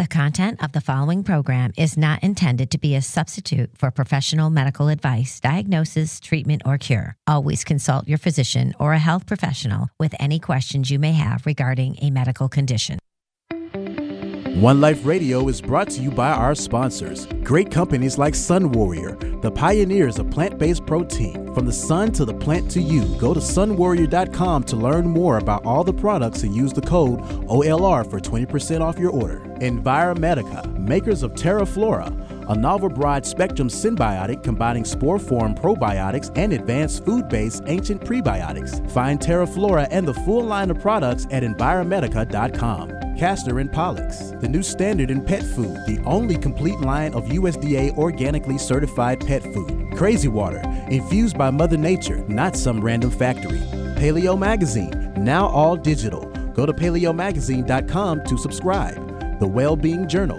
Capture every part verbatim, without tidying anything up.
The content of the following program is not intended to be a substitute for professional medical advice, diagnosis, treatment, or cure. Always consult your physician or a health professional with any questions you may have regarding a medical condition. One Life Radio is brought to you by our sponsors, great companies like Sun Warrior, the pioneers of plant-based protein. From the sun to the plant to you, go to sun warrior dot com to learn more about all the products and use the code O L R for twenty percent off your order. Enviromedica, makers of TerraFlora, a novel broad-spectrum symbiotic combining spore-form probiotics and advanced food-based ancient prebiotics. Find TerraFlora and the full line of products at enviromedica dot com. Castor and Pollux, the new standard in pet food, the only complete line of U S D A organically certified pet food. Crazy Water, infused by Mother Nature, not some random factory. Paleo Magazine, now all digital. Go to paleo magazine dot com to subscribe. The Wellbeing Journal,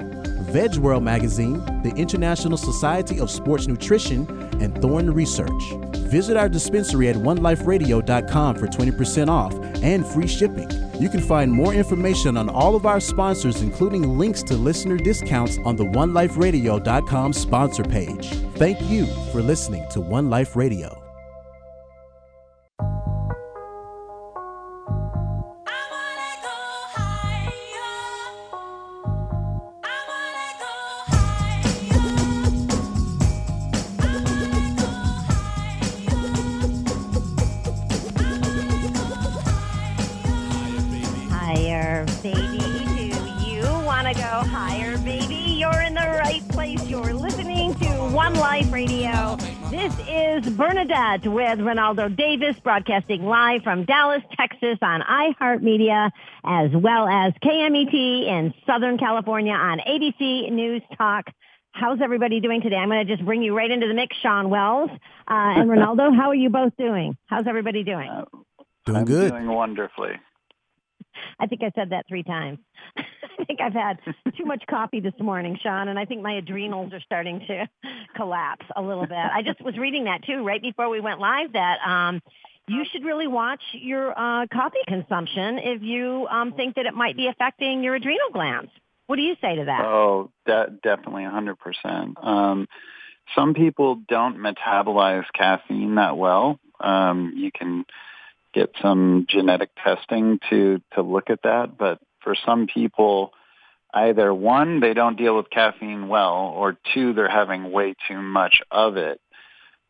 Vegworld Magazine, the International Society of Sports Nutrition, and Thorne Research. Visit our dispensary at one life radio dot com for twenty percent off and free shipping. You can find more information on all of our sponsors, including links to listener discounts on the one life radio dot com sponsor page. Thank you for listening to One Life Radio. Radio. This is Bernadette with Ronaldo Davis, broadcasting live from Dallas, Texas on iHeartMedia, as well as K M E T in Southern California on A B C News Talk. How's everybody doing today? I'm going to just bring you right into the mix, Shawn Wells. Uh, and Ronaldo, how are you both doing? How's everybody doing? Uh, doing I'm good. Doing wonderfully. I think I said that three times. I think I've had too much coffee this morning, Shawn, and I think my adrenals are starting to collapse a little bit. I just was reading that, too, right before we went live, that um, you should really watch your uh, coffee consumption if you um, think that it might be affecting your adrenal glands. What do you say to that? Oh, de- definitely one hundred percent. Um, some people don't metabolize caffeine that well. Um, you can get some genetic testing to, to look at that, but for some people, either one, they don't deal with caffeine well, or two, they're having way too much of it.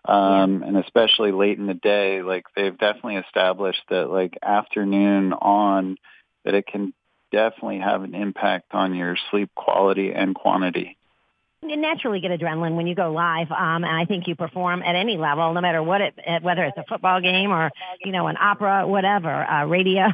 Um, yeah. And especially late in the day, like they've definitely established that like afternoon on, that it can definitely have an impact on your sleep quality and quantity. You naturally get adrenaline when you go live, um, and I think you perform at any level, no matter what it, whether it's a football game or, you know, an opera, whatever, uh, radio,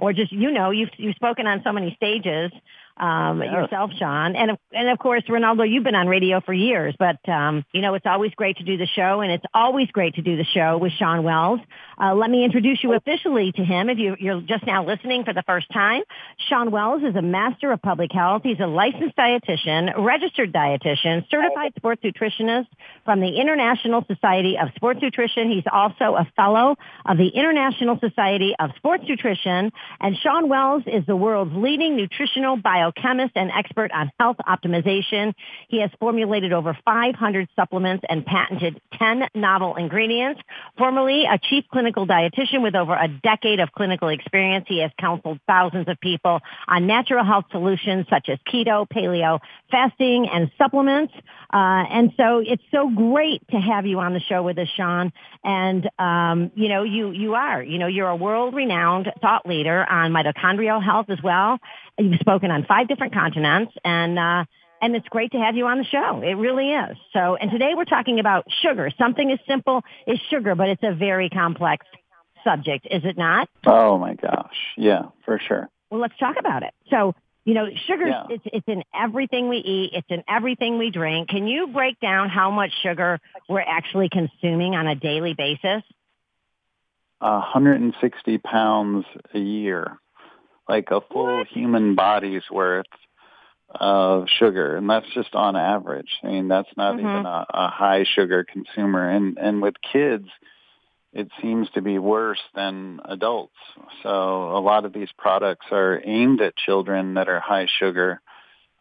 or just, you know, you've, you've spoken on so many stages um, yeah. yourself, Shawn. And, and of course, Ronaldo, you've been on radio for years, but, um, you know, it's always great to do the show, and it's always great to do the show with Shawn Wells. Uh, let me introduce you officially to him if you, you're just now listening for the first time. Shawn Wells is a master of public health. He's a licensed dietitian, registered dietitian, Dietitian, certified sports nutritionist from the International Society of Sports Nutrition. He's also a fellow of the International Society of Sports Nutrition. And Shawn Wells is the world's leading nutritional biochemist and expert on health optimization. He has formulated over five hundred supplements and patented ten novel ingredients. Formerly a chief clinical dietitian with over a decade of clinical experience, he has counseled thousands of people on natural health solutions such as keto, paleo, fasting, and supplements. Uh, and so it's so great to have you on the show with us, Shawn. And, um, you know, you, you are, you know, you're a world-renowned thought leader on mitochondrial health as well. You've spoken on five different continents, and, uh, and it's great to have you on the show. It really is. So, and today we're talking about sugar. Something as simple as sugar, but it's a very complex subject, is it not? Oh my gosh. Yeah, for sure. Well, let's talk about it. So, You know, sugar, yeah. it's, it's in everything we eat. It's in everything we drink. Can you break down how much sugar we're actually consuming on a daily basis? one hundred sixty pounds a year, like a full what? human body's worth of sugar. And that's just on average. I mean, that's not mm-hmm. even a, a high sugar consumer. And, and with kids, it seems to be worse than adults. So a lot of these products are aimed at children that are high sugar,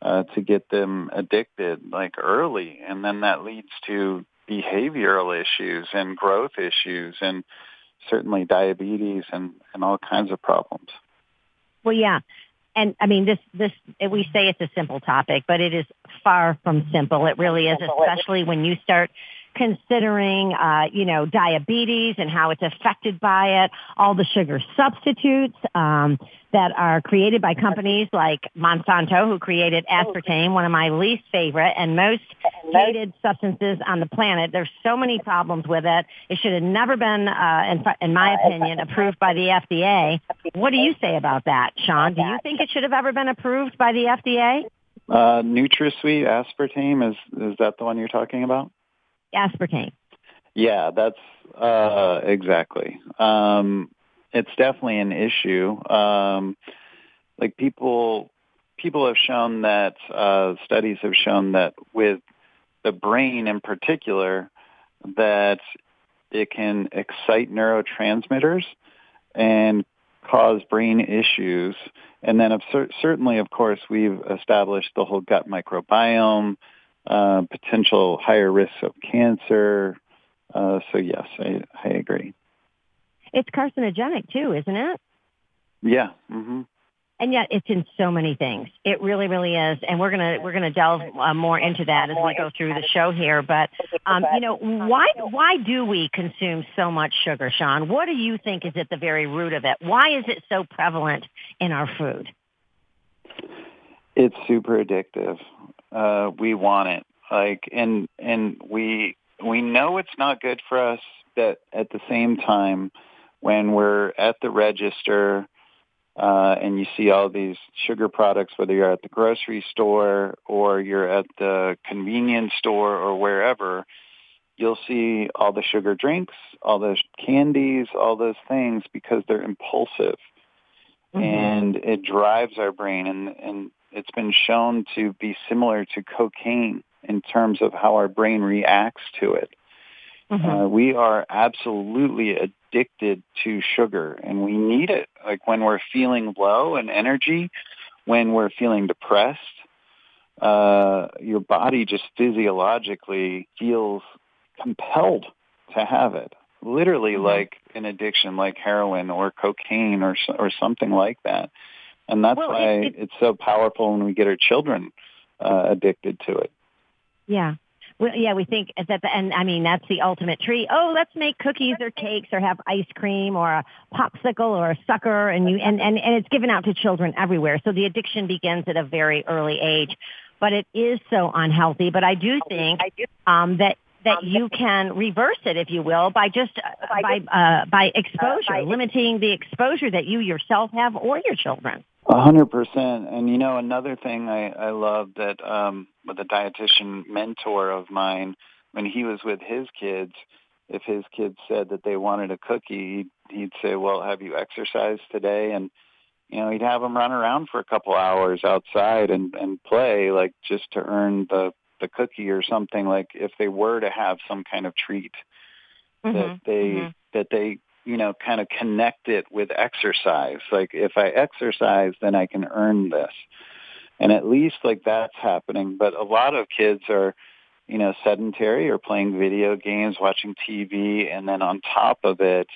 uh, to get them addicted like early. And then that leads to behavioral issues and growth issues and certainly diabetes and, and all kinds of problems. Well, yeah. And I mean, this, this, we say it's a simple topic, but it is far from simple. It really is, especially when you start considering, uh, you know, diabetes and how it's affected by it, all the sugar substitutes um, that are created by companies like Monsanto, who created aspartame, one of my least favorite and most hated substances on the planet. There's so many problems with it. It should have never been, uh, in, in my opinion, approved by the F D A. What do you say about that, Shawn? Do you think it should have ever been approved by the F D A? Uh, NutraSweet aspartame, is is that the one you're talking about? Aspartame. Yeah, that's uh, exactly. Um, it's definitely an issue. Um, like people, people have shown that uh, studies have shown that with the brain in particular, that it can excite neurotransmitters and cause brain issues. And then of cer- certainly, of course, we've established the whole gut microbiome. Uh, potential higher risks of cancer. Uh, so, yes, I, I agree. It's carcinogenic, too, isn't it? Yeah. Mm-hmm. And yet it's in so many things. It really, really is. And we're going to we're gonna delve uh, more into that as we go through the show here. But, um, you know, why why do we consume so much sugar, Shawn? What do you think is at the very root of it? Why is it so prevalent in our food? It's super addictive. Uh, we want it, like, and and we we know it's not good for us. But at the same time, when we're at the register uh, and you see all these sugar products, whether you're at the grocery store or you're at the convenience store or wherever, you'll see all the sugar drinks, all those candies, all those things because they're impulsive, mm-hmm. and it drives our brain and and. It's been shown to be similar to cocaine in terms of how our brain reacts to it. Mm-hmm. Uh, we are absolutely addicted to sugar, and we need it. Like when we're feeling low in energy, when we're feeling depressed, uh, your body just physiologically feels compelled to have it, literally mm-hmm. like an addiction like heroin or cocaine or or something like that. And that's well, why it, it, it's so powerful when we get our children uh, addicted to it. Yeah. Well, yeah, we think at the end, I mean, that's the ultimate treat. Oh, let's make cookies or cakes or have ice cream or a popsicle or a sucker. And, you, and, and, and it's given out to children everywhere. So the addiction begins at a very early age. But it is so unhealthy. But I do think um, that... that you can reverse it, if you will, by just uh, by uh, by exposure, uh, by limiting the exposure that you yourself have or your children. A hundred percent. And you know, another thing I, I love that um, with a dietitian mentor of mine, when he was with his kids, if his kids said that they wanted a cookie, he'd, he'd say, "Well, have you exercised today?" And you know, he'd have them run around for a couple hours outside and, and play, like just to earn the. the cookie or something, like if they were to have some kind of treat mm-hmm, that they, mm-hmm. that they, you know, kind of connect it with exercise. Like if I exercise, then I can earn this. And at least like that's happening. But a lot of kids are, you know, sedentary or playing video games, watching T V. And then on top of it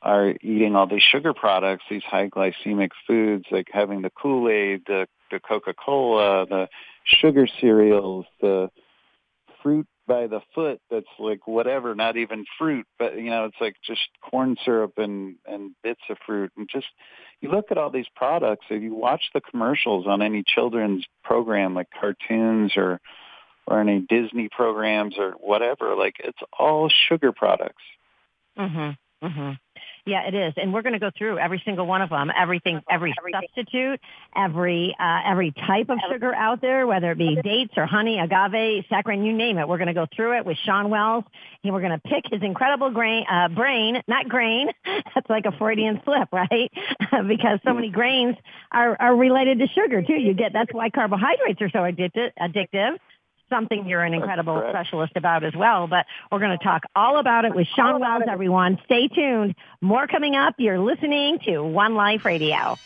are eating all these sugar products, these high glycemic foods, like having the Kool-Aid, the, the Coca-Cola, the sugar cereals, the fruit by the foot that's like whatever, not even fruit, but, you know, it's like just corn syrup and, and bits of fruit. And just you look at all these products, if you watch the commercials on any children's program like cartoons or or any Disney programs or whatever, like it's all sugar products. Mm-hmm, mm-hmm. Yeah, it is. And we're going to go through every single one of them, everything, every substitute, every uh, every type of sugar out there, whether it be dates or honey, agave, saccharin, you name it. We're going to go through it with Shawn Wells, and we're going to pick his incredible grain, uh, brain, not grain. That's like a Freudian slip, right? Because so many grains are, are related to sugar, too. You get that's why carbohydrates are so addicti- addictive. Something you're an incredible specialist about as well, but we're going to talk all about it with Shawn Wells, everyone. Stay tuned. More coming up. You're listening to One Life Radio.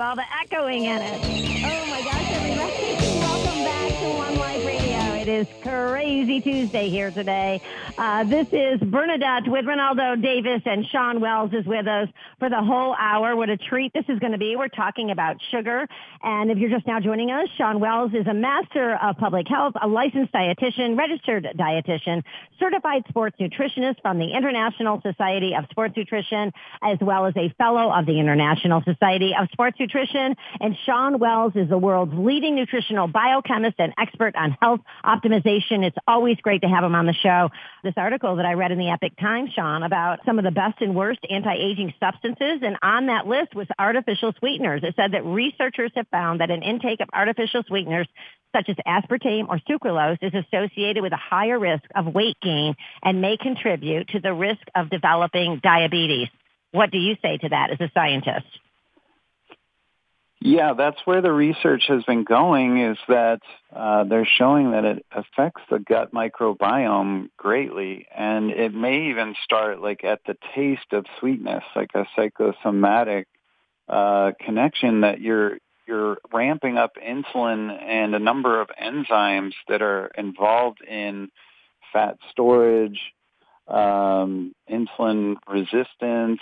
of all the echoing in it. Oh, my gosh, everybody. Welcome back to One Life Radio. It is Crazy Tuesday here today. Uh, this is Bernadette with Ronaldo Davis, and Shawn Wells is with us for the whole hour. What a treat this is going to be. We're talking about sugar. And if you're just now joining us, Shawn Wells is a master of public health, a licensed dietitian, registered dietitian, certified sports nutritionist from the International Society of Sports Nutrition, as well as a fellow of the International Society of Sports Nutrition. And Shawn Wells is the world's leading nutritional biochemist and expert on health optimization. It's always great to have him on the show. This article that I read in the Epic Times, Shawn, about some of the best and worst anti-aging substances, and on that list was artificial sweeteners. It said that researchers have found that an intake of artificial sweeteners such as aspartame or sucralose is associated with a higher risk of weight gain and may contribute to the risk of developing diabetes. What do you say to that as a scientist? Yeah, that's where the research has been going, is that uh, they're showing that it affects the gut microbiome greatly, and it may even start like at the taste of sweetness, like a psychosomatic uh, connection that you're you're ramping up insulin and a number of enzymes that are involved in fat storage, um, insulin resistance,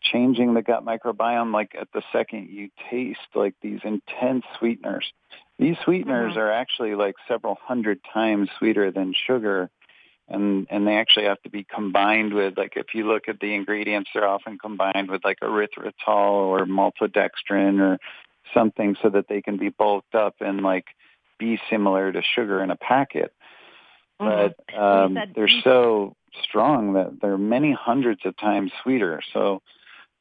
changing the gut microbiome. Like at the second you taste like these intense sweeteners, these sweeteners mm-hmm. are actually like several hundred times sweeter than sugar, and and they actually have to be combined with, like, if you look at the ingredients, they're often combined with like erythritol or maltodextrin or something so that they can be bulked up and like be similar to sugar in a packet. Mm-hmm. But um, said- they're so strong that they're many hundreds of times sweeter. So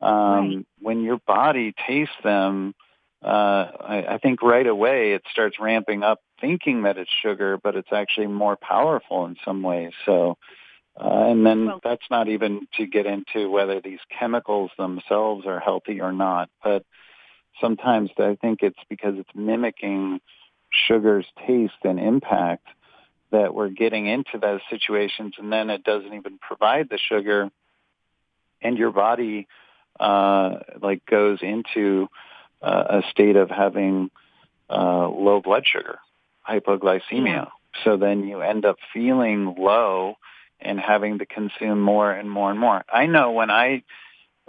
Um, right. when your body tastes them, uh, I, I think right away it starts ramping up thinking that it's sugar, but it's actually more powerful in some ways. So, uh, and then well, that's not even to get into whether these chemicals themselves are healthy or not. But sometimes I think it's because it's mimicking sugar's taste and impact that we're getting into those situations, and then it doesn't even provide the sugar, and your body Uh, like goes into uh, a state of having uh, low blood sugar, hypoglycemia. So then you end up feeling low and having to consume more and more and more. I know when I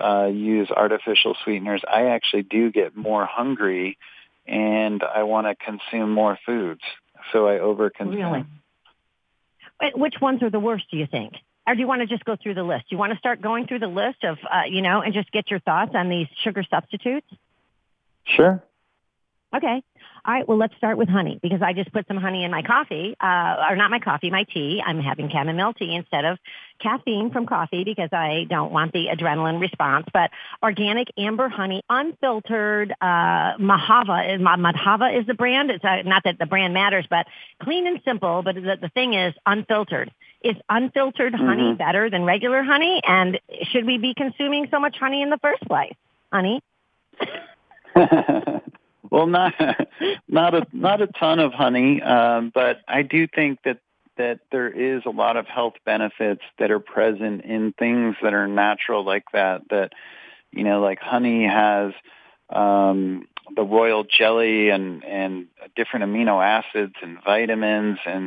uh, use artificial sweeteners, I actually do get more hungry and I want to consume more foods. So I overconsume. Really? Which ones are the worst, do you think? Or do you want to just go through the list? Do you want to start going through the list of, uh, you know, and just get your thoughts on these sugar substitutes? Sure. Okay. All right. Well, let's start with honey, because I just put some honey in my coffee, uh, or not my coffee, my tea. I'm having chamomile tea instead of caffeine from coffee because I don't want the adrenaline response. But organic amber honey, unfiltered, uh, Mahava is, Mahava is the brand. It's uh, not that the brand matters, but clean and simple. But the, the thing is unfiltered. Is unfiltered mm-hmm. honey better than regular honey? And should we be consuming so much honey in the first place? Honey? Well, not not a not a ton of honey, um, but I do think that, that there is a lot of health benefits that are present in things that are natural like that. That, you know, like honey has um, the royal jelly and, and different amino acids and vitamins and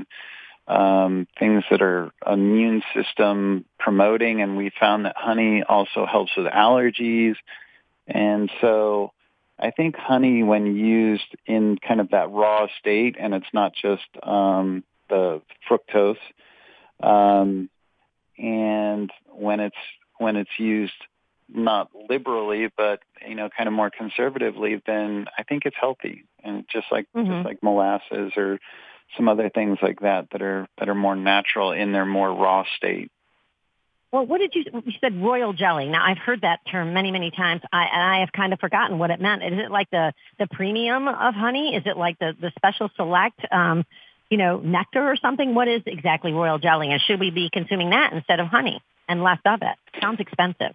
um, things that are immune system promoting. And we found that honey also helps with allergies, and so I think honey, when used in kind of that raw state, and it's not just um, the fructose, um, and when it's when it's used not liberally, but, you know, kind of more conservatively, then I think it's healthy. And just like mm-hmm. just like molasses or some other things like that that are that are more natural in their more raw state. Well, what did you, you said royal jelly. Now, I've heard that term many, many times, I, and I have kind of forgotten what it meant. Is it like the, the premium of honey? Is it like the, the special select, um, you know, nectar or something? What is exactly royal jelly, and should we be consuming that instead of honey and less of it? Sounds expensive,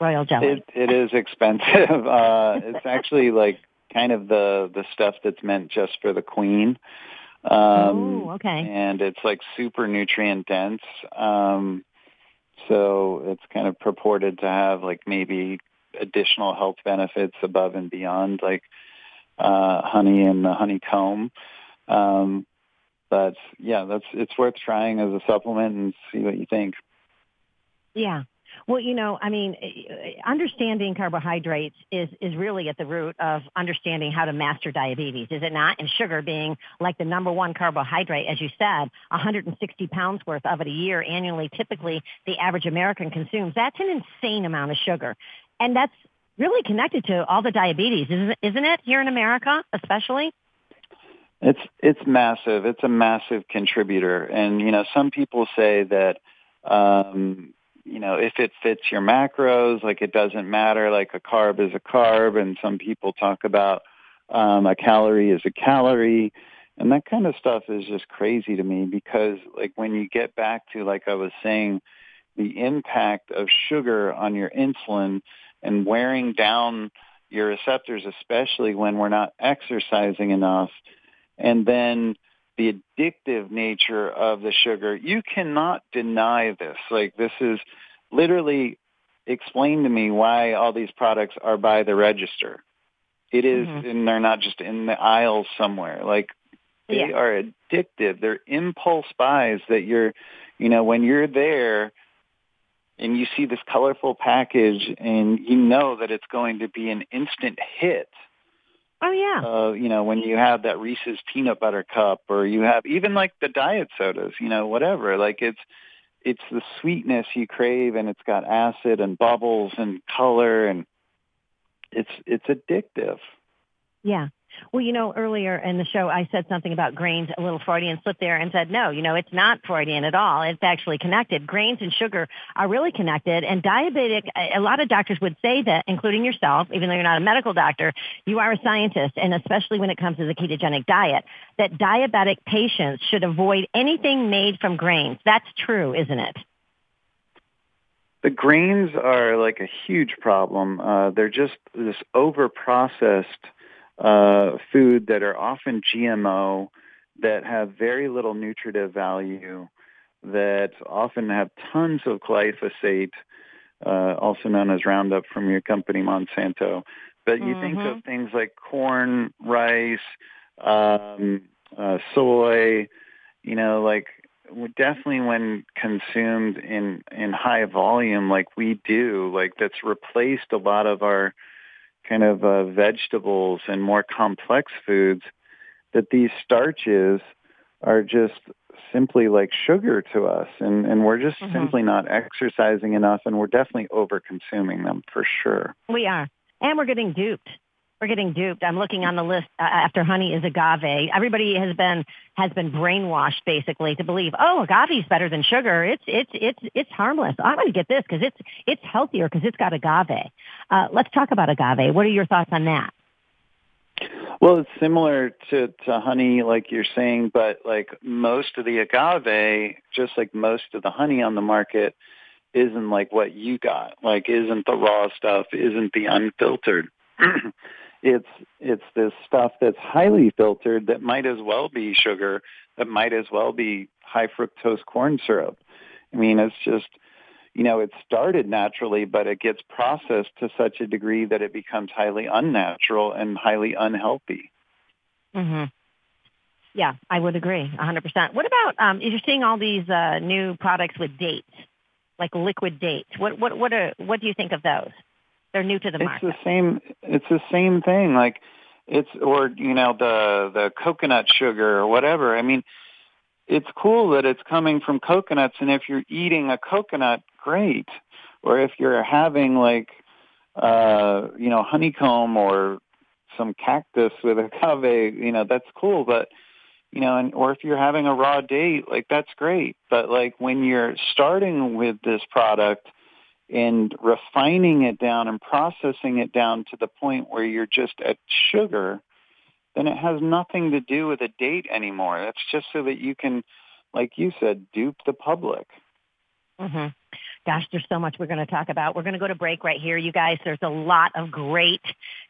royal jelly. It, it is expensive. Uh, it's actually like kind of the, the stuff that's meant just for the queen. Um, Ooh, okay. And it's like super nutrient dense. Um So it's kind of purported to have like maybe additional health benefits above and beyond, like uh, honey and the honeycomb. Um, but yeah, that's it's worth trying as a supplement and see what you think. Yeah. Well, you know, I mean, understanding carbohydrates is, is really at the root of understanding how to master diabetes, is it not? And sugar being like the number one carbohydrate, as you said, one hundred sixty pounds worth of it a year annually, typically the average American consumes. That's an insane amount of sugar. And that's really connected to all the diabetes, isn't it, here in America especially? It's it's massive. It's a massive contributor. And, you know, some people say that um you know, if it fits your macros, like it doesn't matter, like a carb is a carb. And some people talk about um, a calorie is a calorie. And that kind of stuff is just crazy to me because, like, when you get back to, like I was saying, the impact of sugar on your insulin and wearing down your receptors, especially when we're not exercising enough, and then the addictive nature of the sugar, you cannot deny this. Like, this is literally explain to me why all these products are by the register. It is, mm-hmm. and they're not just in the aisles somewhere. Like, they yeah. are addictive. They're impulse buys that you're, you know, when you're there and you see this colorful package and you know that it's going to be an instant hit. Oh, yeah. Uh, you know, when you have that Reese's peanut butter cup, or you have even like the diet sodas, you know, whatever, like it's it's the sweetness you crave, and it's got acid and bubbles and color, and it's it's addictive. Yeah. Well, you know, earlier in the show, I said something about grains, a little Freudian slip there, and said, no, you know, it's not Freudian at all. It's actually connected. Grains and sugar are really connected. And diabetic, a lot of doctors would say that, including yourself, even though you're not a medical doctor, you are a scientist, and especially when it comes to the ketogenic diet, that diabetic patients should avoid anything made from grains. That's true, isn't it? The grains are like a huge problem. Uh, they're just this over-processed Uh, food that are often G M O, that have very little nutritive value, that often have tons of glyphosate, uh, also known as Roundup from your company, Monsanto. But you mm-hmm. think of things like corn, rice, um, uh, soy, you know, like definitely when consumed in, in high volume like we do, like that's replaced a lot of our kind of uh, vegetables and more complex foods, that these starches are just simply like sugar to us. And, and we're just mm-hmm. simply not exercising enough, and we're definitely over-consuming them for sure. We are. And we're getting duped. We're getting duped. I'm looking on the list uh, after honey is agave. Everybody has been has been brainwashed basically to believe, oh, agave's better than sugar. It's it's it's it's harmless. I'm going to get this because it's it's healthier because it's got agave. Uh, let's talk about agave. What are your thoughts on that? Well, it's similar to, to honey, like you're saying, but like most of the agave, just like most of the honey on the market, isn't like what you got. Like, isn't the raw stuff? Isn't the unfiltered? It's it's this stuff that's highly filtered that might as well be sugar, that might as well be high fructose corn syrup. I mean, it's just, you know, it started naturally, but it gets processed to such a degree that it becomes highly unnatural and highly unhealthy. Mm-hmm. Yeah, I would agree one hundred percent. What about, um, you're seeing all these uh, new products with dates, like liquid dates. What what what are what do you think of those? They're new to the market. It's the same. It's the same thing. Like, it's or you know the the coconut sugar or whatever. I mean, it's cool that it's coming from coconuts, and if you're eating a coconut, great. Or if you're having like, uh, you know, honeycomb or some cactus with agave, you know, that's cool. But you know, and or if you're having a raw date, like that's great. But like when you're starting with this product and refining it down and processing it down to the point where you're just at sugar, then it has nothing to do with a date anymore. That's just so that you can, like you said, dupe the public. Mm-hmm. Gosh, there's so much we're going to talk about. We're going to go to break right here, you guys. There's a lot of great,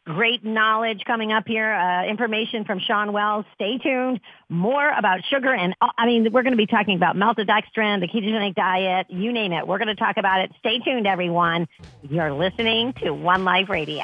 great knowledge coming up here, uh, information from Shawn Wells. Stay tuned. More about sugar and, I mean, we're going to be talking about maltodextrin, the ketogenic diet, you name it. We're going to talk about it. Stay tuned, everyone. You're listening to One Life Radio.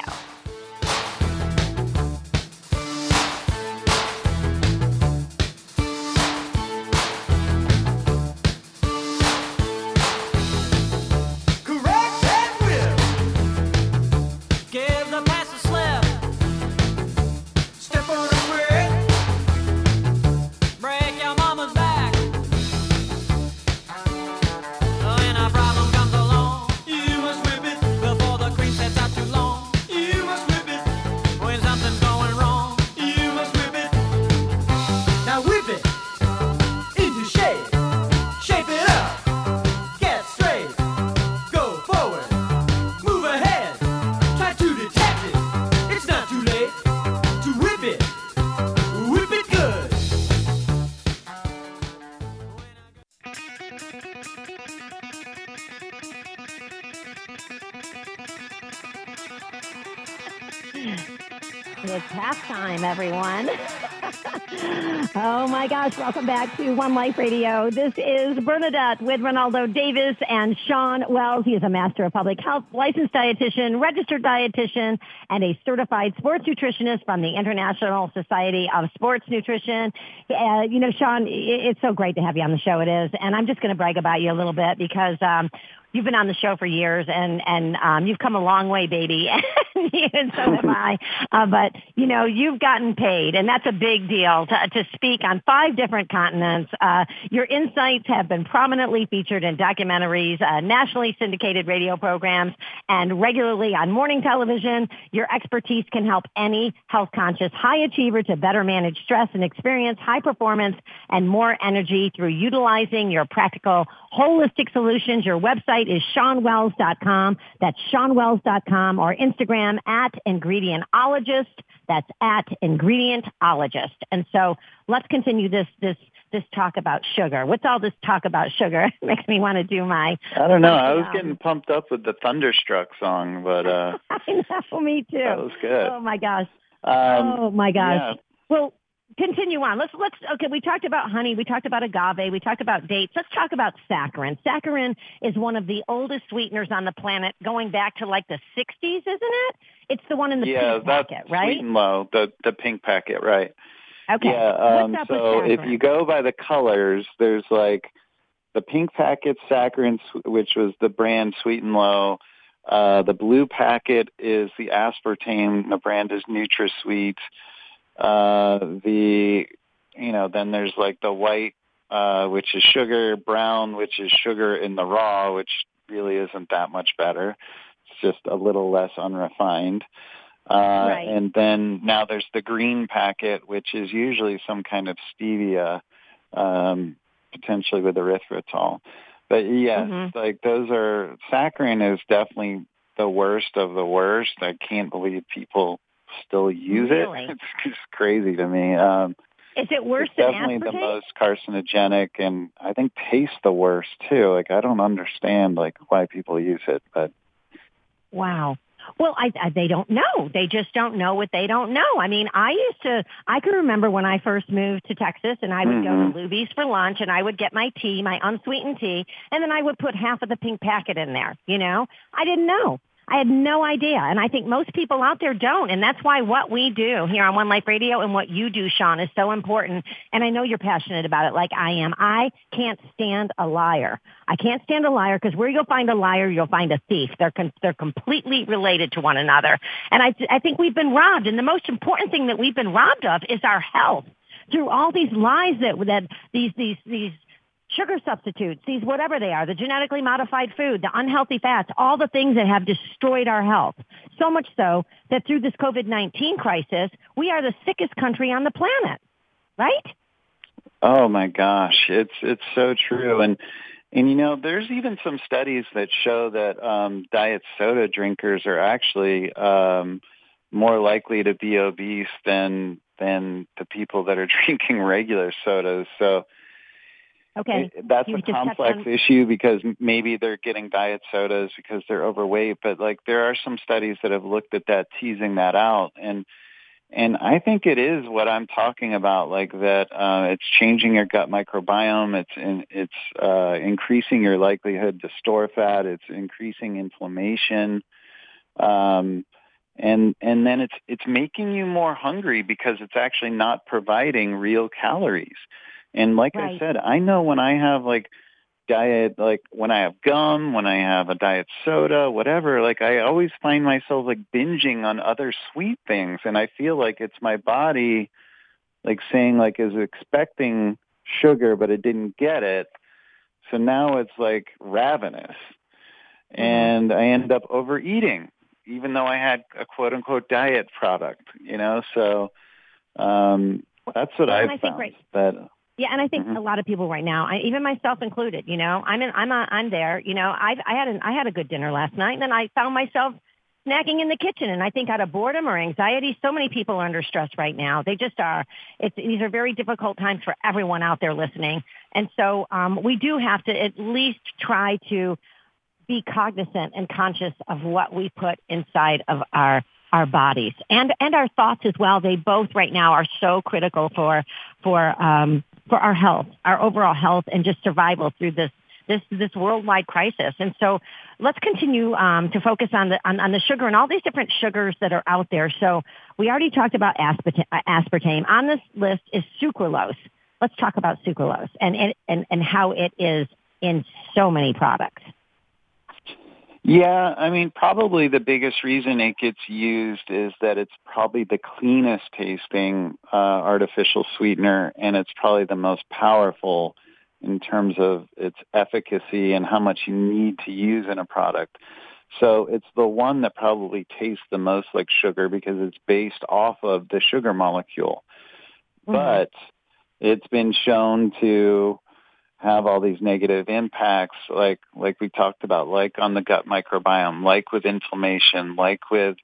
It's halftime, everyone. Oh, my gosh. Welcome back to One Life Radio. This is Bernadette with Ronaldo Davis and Shawn Wells. He is a master of public health, licensed dietitian, registered dietitian, and a certified sports nutritionist from the International Society of Sports Nutrition. Uh, you know, Shawn, it's so great to have you on the show. It is. And I'm just going to brag about you a little bit because um, you've been on the show for years, and, and um, you've come a long way, baby. And so have I. Uh, but, you know, you've gotten paid, and that's a big deal, to, to speak on five different continents. Uh, your insights have been prominently featured in documentaries, uh, nationally syndicated radio programs, and regularly on morning television. Your expertise can help any health-conscious high achiever to better manage stress and experience high performance and more energy through utilizing your practical holistic solutions. Your website is shawn wells dot com. That's shawn wells dot com, or Instagram at ingredientologist. That's at ingredientologist. And so let's continue this this this talk about sugar. What's all this talk about sugar? Makes me want to do my... I don't know. My, I was um, getting pumped up with the Thunderstruck song, but... Uh, I know, me too. That was good. Oh, my gosh. Um, oh, my gosh. Yeah. Well, continue on. Let's, let's, okay, we talked about honey. We talked about agave. We talked about dates. Let's talk about saccharin. Saccharin is one of the oldest sweeteners on the planet, going back to like the sixties, isn't it? It's the one in the yeah, pink packet, right? Yeah, Sweet and Low, the, the pink packet, right. Okay. Yeah, um, so if you go by the colors, there's like the pink packet saccharin, which was the brand Sweet and Low. Uh, the blue packet is the aspartame. The brand is NutraSweet. Uh, the, you know, then there's like the white, uh, which is sugar, brown, which is sugar in the raw, which really isn't that much better. It's just a little less unrefined. Uh, right. And then now there's the green packet, which is usually some kind of stevia, um, potentially with erythritol. But yes, mm-hmm. like those are, saccharin is definitely the worst of the worst. I can't believe people still use really? it. It's just crazy to me. Um, is it worse it's than definitely aspartame? The most carcinogenic, and I think tastes the worst too. Like I don't understand like why people use it, but wow. Well, I, I they don't know. They just don't know what they don't know. I mean, I used to, I can remember when I first moved to Texas, and I would mm-hmm. go to Luby's for lunch, and I would get my tea, my unsweetened tea, and then I would put half of the pink packet in there, you know? I didn't know. I had no idea, and I think most people out there don't, and that's why what we do here on One Life Radio and what you do, Shawn, is so important, and I know you're passionate about it like I am. I can't stand a liar. I can't stand a liar because where you'll find a liar, you'll find a thief. They're com- they're completely related to one another, and I, th- I think we've been robbed, and the most important thing that we've been robbed of is our health through all these lies that, that these, these, these, sugar substitutes, these whatever they are, the genetically modified food, the unhealthy fats, all the things that have destroyed our health. So much so that through this covid nineteen crisis, we are the sickest country on the planet, right? Oh, my gosh. It's it's so true. And, and you know, there's even some studies that show that um, diet soda drinkers are actually um, more likely to be obese than than the people that are drinking regular sodas. So Okay. It, that's you a complex on... issue because maybe they're getting diet sodas because they're overweight, but like there are some studies that have looked at that, teasing that out. And, and I think it is what I'm talking about, like that uh, it's changing your gut microbiome. It's in, it's uh, increasing your likelihood to store fat. It's increasing inflammation. Um, and, and then it's, it's making you more hungry because it's actually not providing real calories. And like right. I said, I know when I have like diet, like when I have gum, when I have a diet soda, whatever, like I always find myself like binging on other sweet things. And I feel like it's my body like saying like is expecting sugar, but it didn't get it. So now it's like ravenous. Mm-hmm. And I end up overeating, even though I had a quote unquote diet product, you know? So um, that's what I've I found. Right. That, Yeah, and I think mm-hmm. a lot of people right now, I, even myself included, you know, I'm in, I'm a, I'm there, you know. I I had an, I had a good dinner last night, and then I found myself snacking in the kitchen, and I think out of boredom or anxiety, so many people are under stress right now. They just are. It's these are very difficult times for everyone out there listening, and so um, we do have to at least try to be cognizant and conscious of what we put inside of our. our bodies and, and our thoughts as well. They both right now are so critical for, for, um, for our health, our overall health and just survival through this, this, this worldwide crisis. And so let's continue, um, to focus on the, on, on the sugar and all these different sugars that are out there. So we already talked about aspartame. aspartame. On this list is sucralose. Let's talk about sucralose and, and, and, and how it is in so many products. Yeah, I mean, probably the biggest reason it gets used is that it's probably the cleanest tasting uh, artificial sweetener, and it's probably the most powerful in terms of its efficacy and how much you need to use in a product. So it's the one that probably tastes the most like sugar because it's based off of the sugar molecule. Mm-hmm. But it's been shown to have all these negative impacts, like like we talked about, like on the gut microbiome, like with inflammation, like with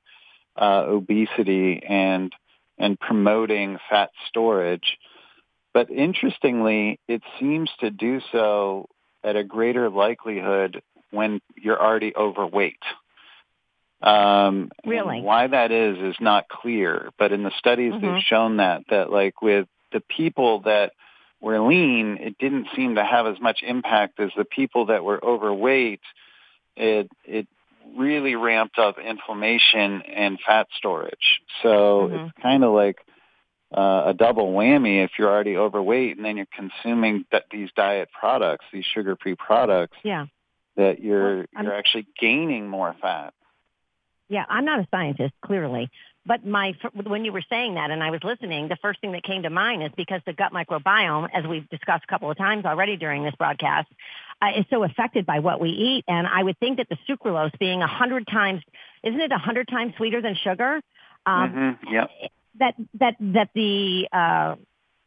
uh, obesity and and promoting fat storage. But interestingly, it seems to do so at a greater likelihood when you're already overweight. Um, really? Why that is is not clear, but in the studies mm-hmm. they've shown that, that like with the people that were lean, it didn't seem to have as much impact as the people that were overweight. It it really ramped up inflammation and fat storage. So mm-hmm. it's kind of like uh, a double whammy if you're already overweight and then you're consuming th- these diet products, these sugar-free products, yeah. that you're well, you're actually gaining more fat. Yeah, I'm not a scientist, clearly. But my, when you were saying that and I was listening, the first thing that came to mind is because the gut microbiome, as we've discussed a couple of times already during this broadcast, uh, is so affected by what we eat. And I would think that the sucralose being a hundred times, isn't it a hundred times sweeter than sugar? Um, mm-hmm. Yep. That, that, that the, uh,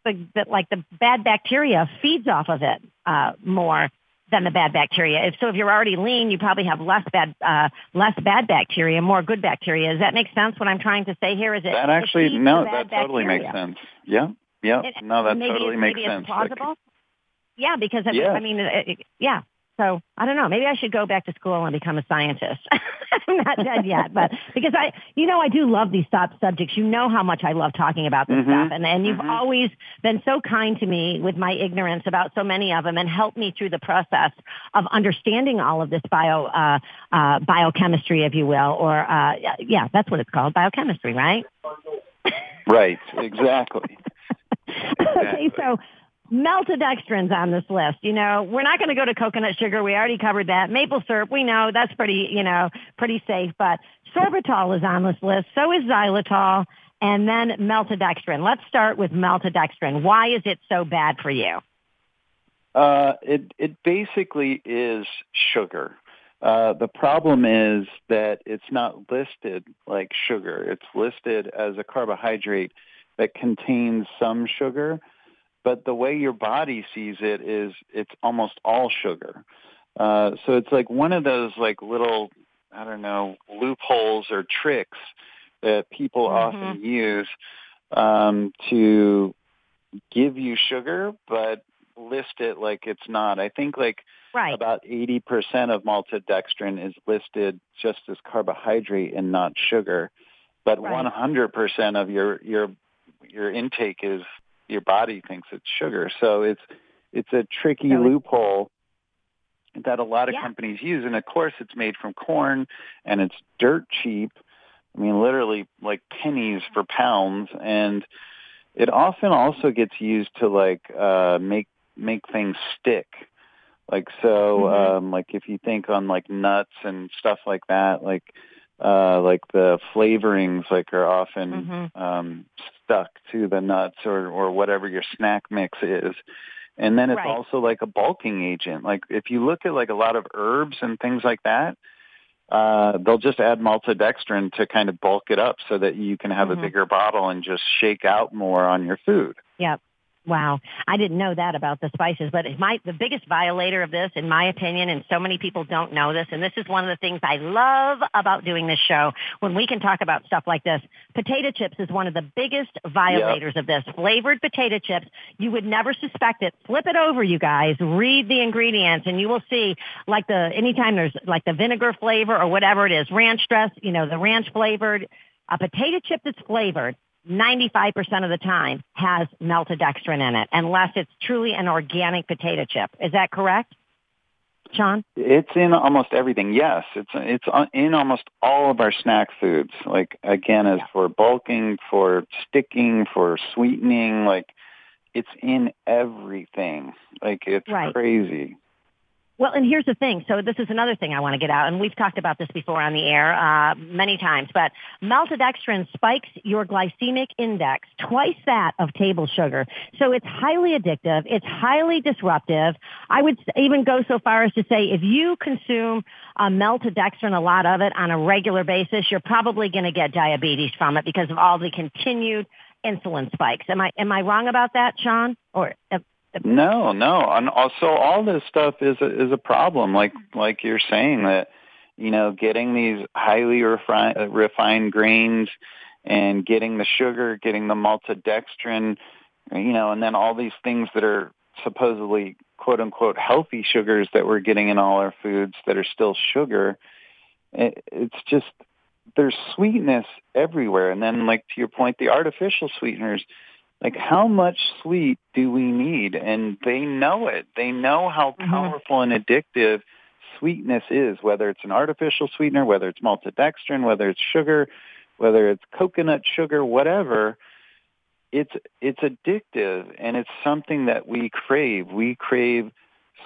the, that like the bad bacteria feeds off of it uh, more than the bad bacteria. If, so if you're already lean, you probably have less bad, uh, less bad bacteria, more good bacteria. Does that make sense? What I'm trying to say here is it. That actually, no, that totally bacteria. makes sense. Yeah, yeah, it, no, that maybe totally it, makes maybe sense. Maybe it's plausible. Like, yeah, because it, yeah. I mean, it, it, yeah. So I don't know. Maybe I should go back to school and become a scientist. I'm not dead yet, but because I, you know, I do love these top subjects. You know how much I love talking about this mm-hmm. stuff, and and you've mm-hmm. always been so kind to me with my ignorance about so many of them, and helped me through the process of understanding all of this bio uh, uh, biochemistry, if you will, or uh, yeah, that's what it's called, biochemistry, right? Right. Exactly. Exactly. Okay, so. Maltodextrins on this list. You know, we're not going to go to coconut sugar. We already covered that. Maple syrup, we know that's pretty, you know, pretty safe. But sorbitol is on this list. So is xylitol. And then maltodextrin. Let's start with maltodextrin. Why is it so bad for you? Uh, it, it basically is sugar. Uh, the problem is that it's not listed like sugar. It's listed as a carbohydrate that contains some sugar. But the way your body sees it is it's almost all sugar. Uh, so it's like one of those like little, I don't know, loopholes or tricks that people mm-hmm. often use um, to give you sugar, but list it like it's not. I think like right. about eighty percent of maltodextrin is listed just as carbohydrate and not sugar. But right. one hundred percent of your, your, your intake is your body thinks it's sugar. So it's, it's a tricky so loophole that a lot of yeah. companies use. And of course it's made from corn and it's dirt cheap. I mean, literally like pennies for pounds. And it often also gets used to like, uh, make, make things stick. Like, so, mm-hmm. um, like if you think on like nuts and stuff like that, like, uh, like the flavorings like are often, mm-hmm. um, stuck to the nuts or, or whatever your snack mix is. And then it's right. also like a bulking agent. Like if you look at like a lot of herbs and things like that, uh, they'll just add maltodextrin to kind of bulk it up so that you can have mm-hmm. a bigger bottle and just shake out more on your food. Yep. Wow. I didn't know that about the spices, but my, the biggest violator of this, in my opinion, and so many people don't know this, and this is one of the things I love about doing this show, when we can talk about stuff like this, potato chips is one of the biggest violators yep. of this. Flavored potato chips, you would never suspect it. Flip it over, you guys. Read the ingredients, and you will see, like the anytime there's like the vinegar flavor or whatever it is, ranch dress, you know, the ranch flavored, a potato chip that's flavored, ninety-five percent of the time has maltodextrin in it, unless it's truly an organic potato chip. Is that correct, Shawn? It's in almost everything, yes. It's it's in almost all of our snack foods, like, again, as for bulking, for sticking, for sweetening, like, it's in everything. Like, it's right. crazy. Well, and here's the thing. So this is another thing I want to get out, and we've talked about this before on the air uh, many times, but maltodextrin spikes your glycemic index, twice that of table sugar. So it's highly addictive. It's highly disruptive. I would even go so far as to say if you consume uh, maltodextrin, a lot of it, on a regular basis, you're probably going to get diabetes from it because of all the continued insulin spikes. Am I am I wrong about that, Shawn? Or uh, No, no. And also all this stuff is a, is a problem. Like, like you're saying that, you know, getting these highly refined, refined grains and getting the sugar, getting the maltodextrin, you know, and then all these things that are supposedly quote unquote healthy sugars that we're getting in all our foods that are still sugar. It, it's just, there's sweetness everywhere. And then like to your point, the artificial sweeteners, like how much sweet do we need? And they know it. They know how powerful mm-hmm. and addictive sweetness is, whether it's an artificial sweetener, whether it's maltodextrin, whether it's sugar, whether it's coconut sugar, whatever. It's it's addictive, and it's something that we crave. We crave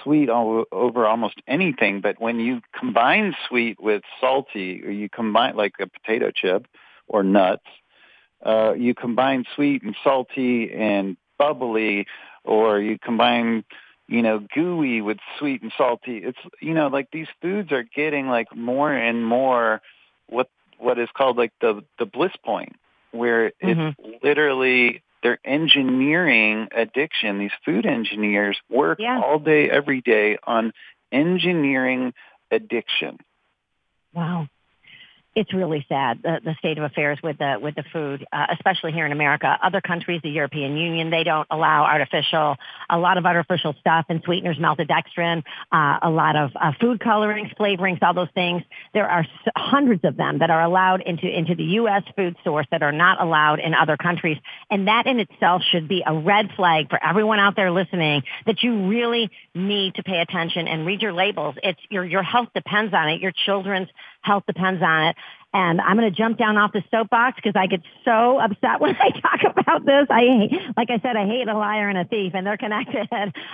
sweet all over almost anything, but when you combine sweet with salty, or you combine like a potato chip or nuts, Uh, you combine sweet and salty and bubbly, or you combine, you know, gooey with sweet and salty. It's, you know, like these foods are getting like more and more what what is called like the, the bliss point, where mm-hmm. it's literally they're engineering addiction. These food engineers work yeah. all day, every day on engineering addiction. Wow. It's really sad, the, the state of affairs with the with the food, uh, especially here in America. Other countries, the European Union, they don't allow artificial, a lot of artificial stuff and sweeteners, maltodextrin, uh, a lot of uh, food colorings, flavorings, all those things. There are hundreds of them that are allowed into, into the U S food source that are not allowed in other countries. And that in itself should be a red flag for everyone out there listening that you really need to pay attention and read your labels. It's your, your health depends on it. Your children's health depends on it. And I'm going to jump down off the soapbox because I get so upset when I talk about this. I hate, like I said, I hate a liar and a thief, and they're connected.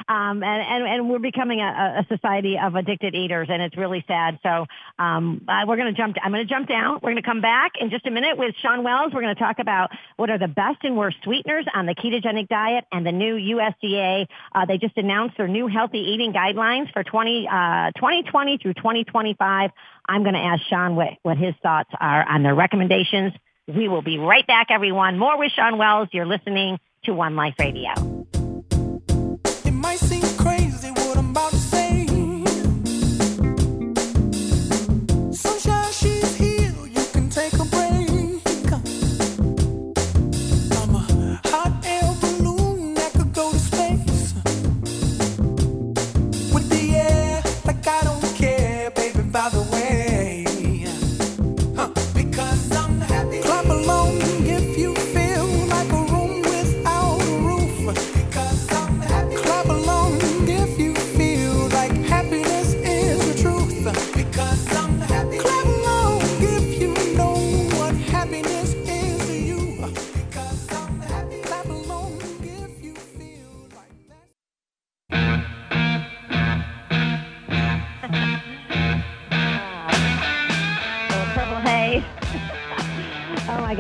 Um, and, and, and we're becoming a, a society of addicted eaters, and it's really sad. So um, uh, we're going to jump. I'm going to jump down. We're going to come back in just a minute with Shawn Wells. We're going to talk about what are the best and worst sweeteners on the ketogenic diet and the new U S D A. Uh, they just announced their new healthy eating guidelines for twenty, uh, twenty twenty through twenty twenty-five. I'm going to ask Shawn what, what his thoughts are on their recommendations. We will be right back, everyone. More with Shawn Wells. You're listening to One Life Radio. It might seem crazy what I'm about to say. Sunshine, she's here. You can take a break. I'm a hot air balloon that could go to space.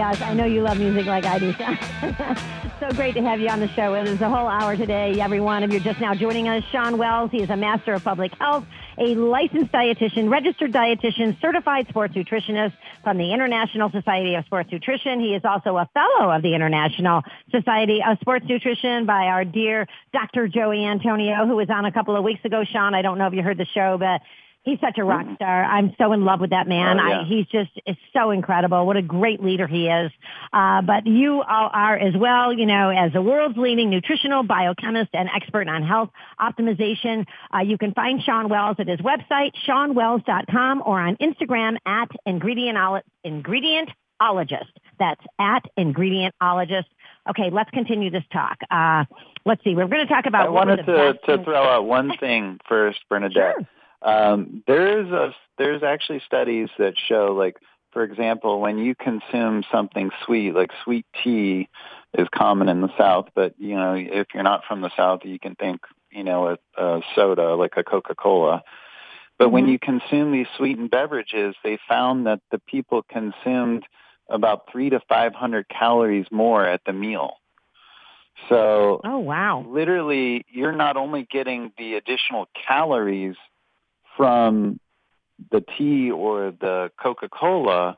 gosh, I know you love music like I do, Shawn. So great to have you on the show. It is a whole hour today, everyone. If you're just now joining us, Shawn Wells, he is a master of public health, a licensed dietitian, registered dietitian, certified sports nutritionist from the International Society of Sports Nutrition. He is also a fellow of the International Society of Sports Nutrition by our dear Doctor Joey Antonio, who was on a couple of weeks ago. Shawn, I don't know if you heard the show, but he's such a rock star. I'm so in love with that man. Oh, yeah. I, he's just is so incredible. What a great leader he is. Uh, but you all are as well, you know, as the world's leading nutritional biochemist and expert on health optimization. Uh, you can find Shawn Wells at his website, shawn wells dot com, or on Instagram at ingredient, ingredientologist. That's at ingredientologist. Okay, let's continue this talk. Uh, let's see. We're going to talk about... I wanted to, to throw out one thing first, Bernadette. Sure. Um, there's a, there's actually studies that show, like, for example, when you consume something sweet, like sweet tea is common in the South, but, you know, if you're not from the South, you can think, you know, a, a soda, like a Coca-Cola. But mm-hmm. when you consume these sweetened beverages, they found that the people consumed about three to five hundred calories more at the meal. So, oh, wow. Literally, you're not only getting the additional calories from the tea or the Coca-Cola,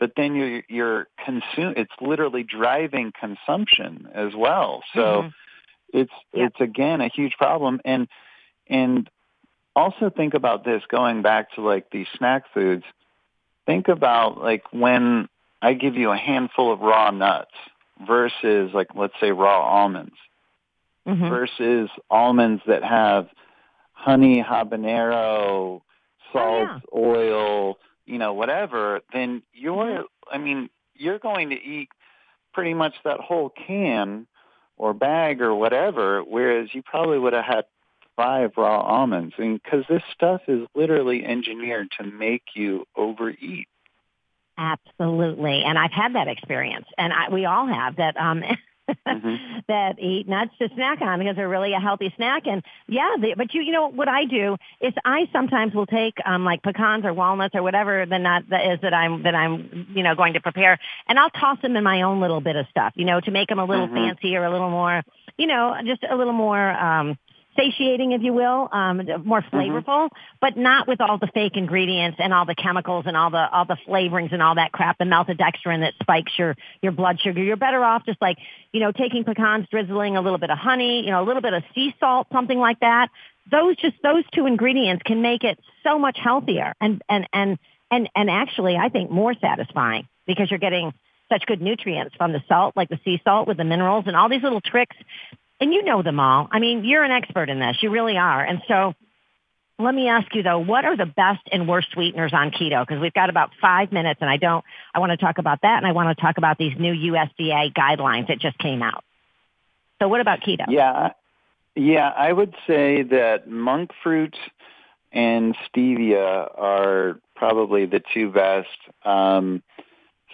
but then you're, you're consume. It's literally driving consumption as well. So mm-hmm. it's yeah. it's again a huge problem. And and also think about this going back to like these snack foods. Think about like when I give you a handful of raw nuts versus like let's say raw almonds mm-hmm. versus almonds that have honey, habanero, salt, oh, yeah. oil, you know, whatever, then you're, I mean, you're going to eat pretty much that whole can or bag or whatever, whereas you probably would have had five raw almonds. I mean, because this stuff is literally engineered to make you overeat. Absolutely. And I've had that experience, and I, we all have that. Um, mm-hmm. that eat nuts to snack on because they're really a healthy snack. And yeah, they, but you you know what I do is I sometimes will take um, like pecans or walnuts or whatever the nut that is that I'm that I'm you know going to prepare, and I'll toss them in my own little bit of stuff, you know, to make them a little mm-hmm. fancier, a little more, you know, just a little more um, satiating, if you will, um, more flavorful, mm-hmm. but not with all the fake ingredients and all the chemicals and all the all the flavorings and all that crap, the maltodextrin that spikes your, your blood sugar. You're better off just like, you know, taking pecans, drizzling a little bit of honey, you know, a little bit of sea salt, something like that. Those just those two ingredients can make it so much healthier and and and and, and actually, I think, more satisfying because you're getting such good nutrients from the salt, like the sea salt with the minerals and all these little tricks. And you know them all. I mean, you're an expert in this. You really are. And so let me ask you, though, what are the best and worst sweeteners on keto? Because we've got about five minutes, and I don't – I want to talk about that, and I want to talk about these new U S D A guidelines that just came out. So what about keto? Yeah, yeah, I would say that monk fruit and stevia are probably the two best. Um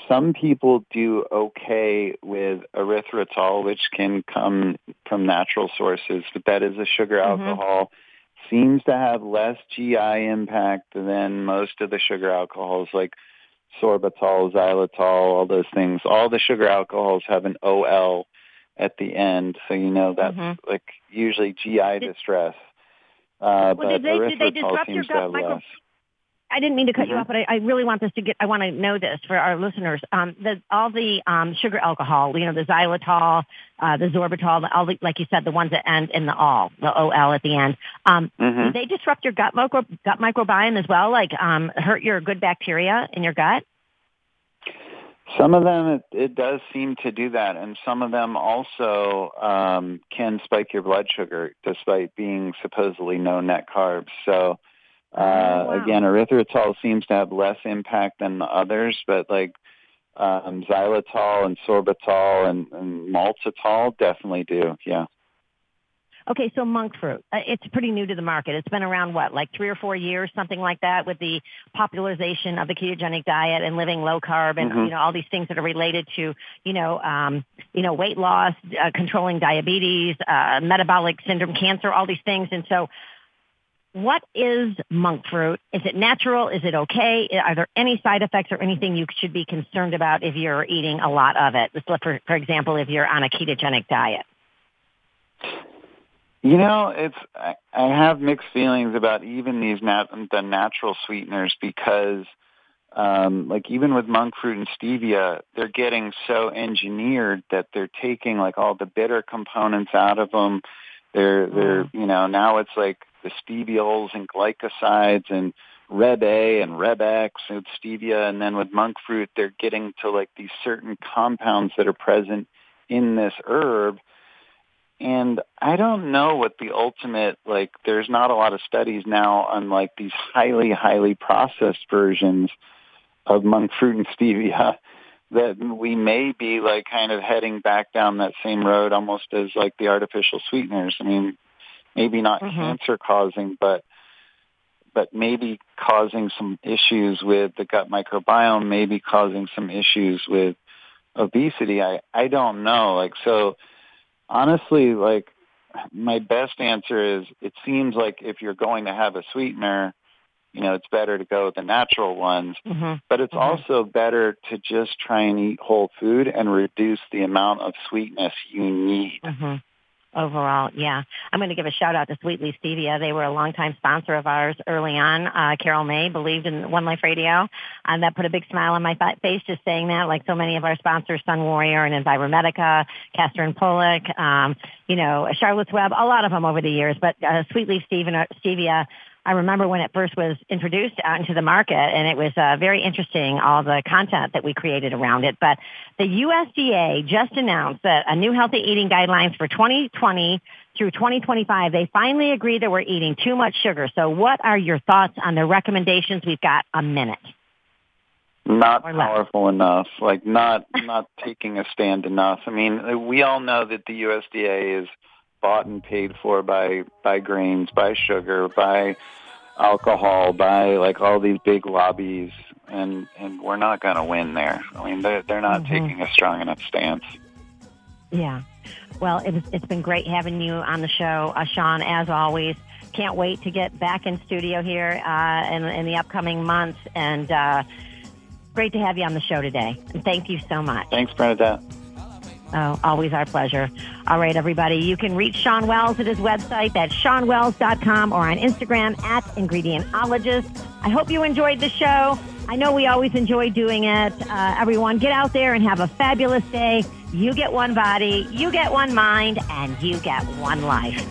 Some people do okay with erythritol, which can come from natural sources, but that is a sugar alcohol. Mm-hmm. Seems to have less G I impact than most of the sugar alcohols, like sorbitol, xylitol, all those things. All the sugar alcohols have an O L at the end, so you know that's mm-hmm. like usually G I did, distress. Uh, well, but did they, did they disrupt your gut microbiome? I didn't mean to cut mm-hmm. you off, but I, I really want this to get, I want to know this for our listeners. Um, the, all the um, sugar alcohol, you know, the xylitol, uh, the sorbitol, the, all the, like you said, the ones that end in the all, the O L at the end. Um, mm-hmm. Do they disrupt your gut, micro, gut microbiome as well, like um, hurt your good bacteria in your gut? Some of them, it, it does seem to do that. And some of them also um, can spike your blood sugar despite being supposedly no net carbs. So... Uh, wow. Again, erythritol seems to have less impact than the others, but like um, xylitol and sorbitol and, and maltitol definitely do, yeah. Okay, so monk fruit, uh, it's pretty new to the market. It's been around, what, like three or four years, something like that, with the popularization of the ketogenic diet and living low carb and, mm-hmm. you know, all these things that are related to, you know, um, you know, weight loss, uh, controlling diabetes, uh, metabolic syndrome, cancer, all these things. And so what is monk fruit? Is it natural? Is it okay? Are there any side effects or anything you should be concerned about if you're eating a lot of it? For, for example, if you're on a ketogenic diet. You know, it's I, I have mixed feelings about even these nat- the natural sweeteners because, um, like, even with monk fruit and stevia, they're getting so engineered that they're taking, like, all the bitter components out of them. They're, they're you know, now it's, like, the steviols and glycosides and Reb A and Reb X and stevia. And then with monk fruit, they're getting to, like, these certain compounds that are present in this herb. And I don't know what the ultimate, like, there's not a lot of studies now on, like, these highly, highly processed versions of monk fruit and stevia that we may be, like, kind of heading back down that same road almost as, like, the artificial sweeteners. I mean, maybe not mm-hmm. cancer-causing, but but maybe causing some issues with the gut microbiome, maybe causing some issues with obesity. I, I don't know. Like, so... Honestly, like, my best answer is it seems like if you're going to have a sweetener, you know, it's better to go with the natural ones. Mm-hmm. But it's mm-hmm. also better to just try and eat whole food and reduce the amount of sweetness you need. Mm-hmm. Overall, yeah. I'm going to give a shout-out to Sweet Leaf Stevia. They were a longtime sponsor of ours early on. Uh, Carol May believed in One Life Radio, and that put a big smile on my face just saying that, like so many of our sponsors, Sun Warrior and Enviromedica, Castor and Pollock, um, you know, Charlotte's Web, a lot of them over the years. But uh, Sweet Leaf Stevia, I remember when it first was introduced out into the market, and it was uh, very interesting, all the content that we created around it. But the U S D A just announced that a new healthy eating guidelines for twenty twenty through twenty twenty-five, they finally agreed that we're eating too much sugar. So what are your thoughts on their recommendations? We've got a minute. Not powerful enough, like not not taking a stand enough. I mean, we all know that the U S D A is bought and paid for by, by grains, by sugar, by alcohol, by like all these big lobbies, and, and we're not going to win there. I mean, they're, they're not mm-hmm. taking a strong enough stance. Yeah. Well, it, it's been great having you on the show, uh, Shawn, as always. Can't wait to get back in studio here uh, in, in the upcoming months, and uh, great to have you on the show today. And thank you so much. Thanks, Bernadette. Oh, always our pleasure. All right, everybody. You can reach Shawn Wells at his website. That's shawn wells dot com or on Instagram at ingredientologist. I hope you enjoyed the show. I know we always enjoy doing it. Uh, everyone, get out there and have a fabulous day. You get one body, you get one mind, and you get one life.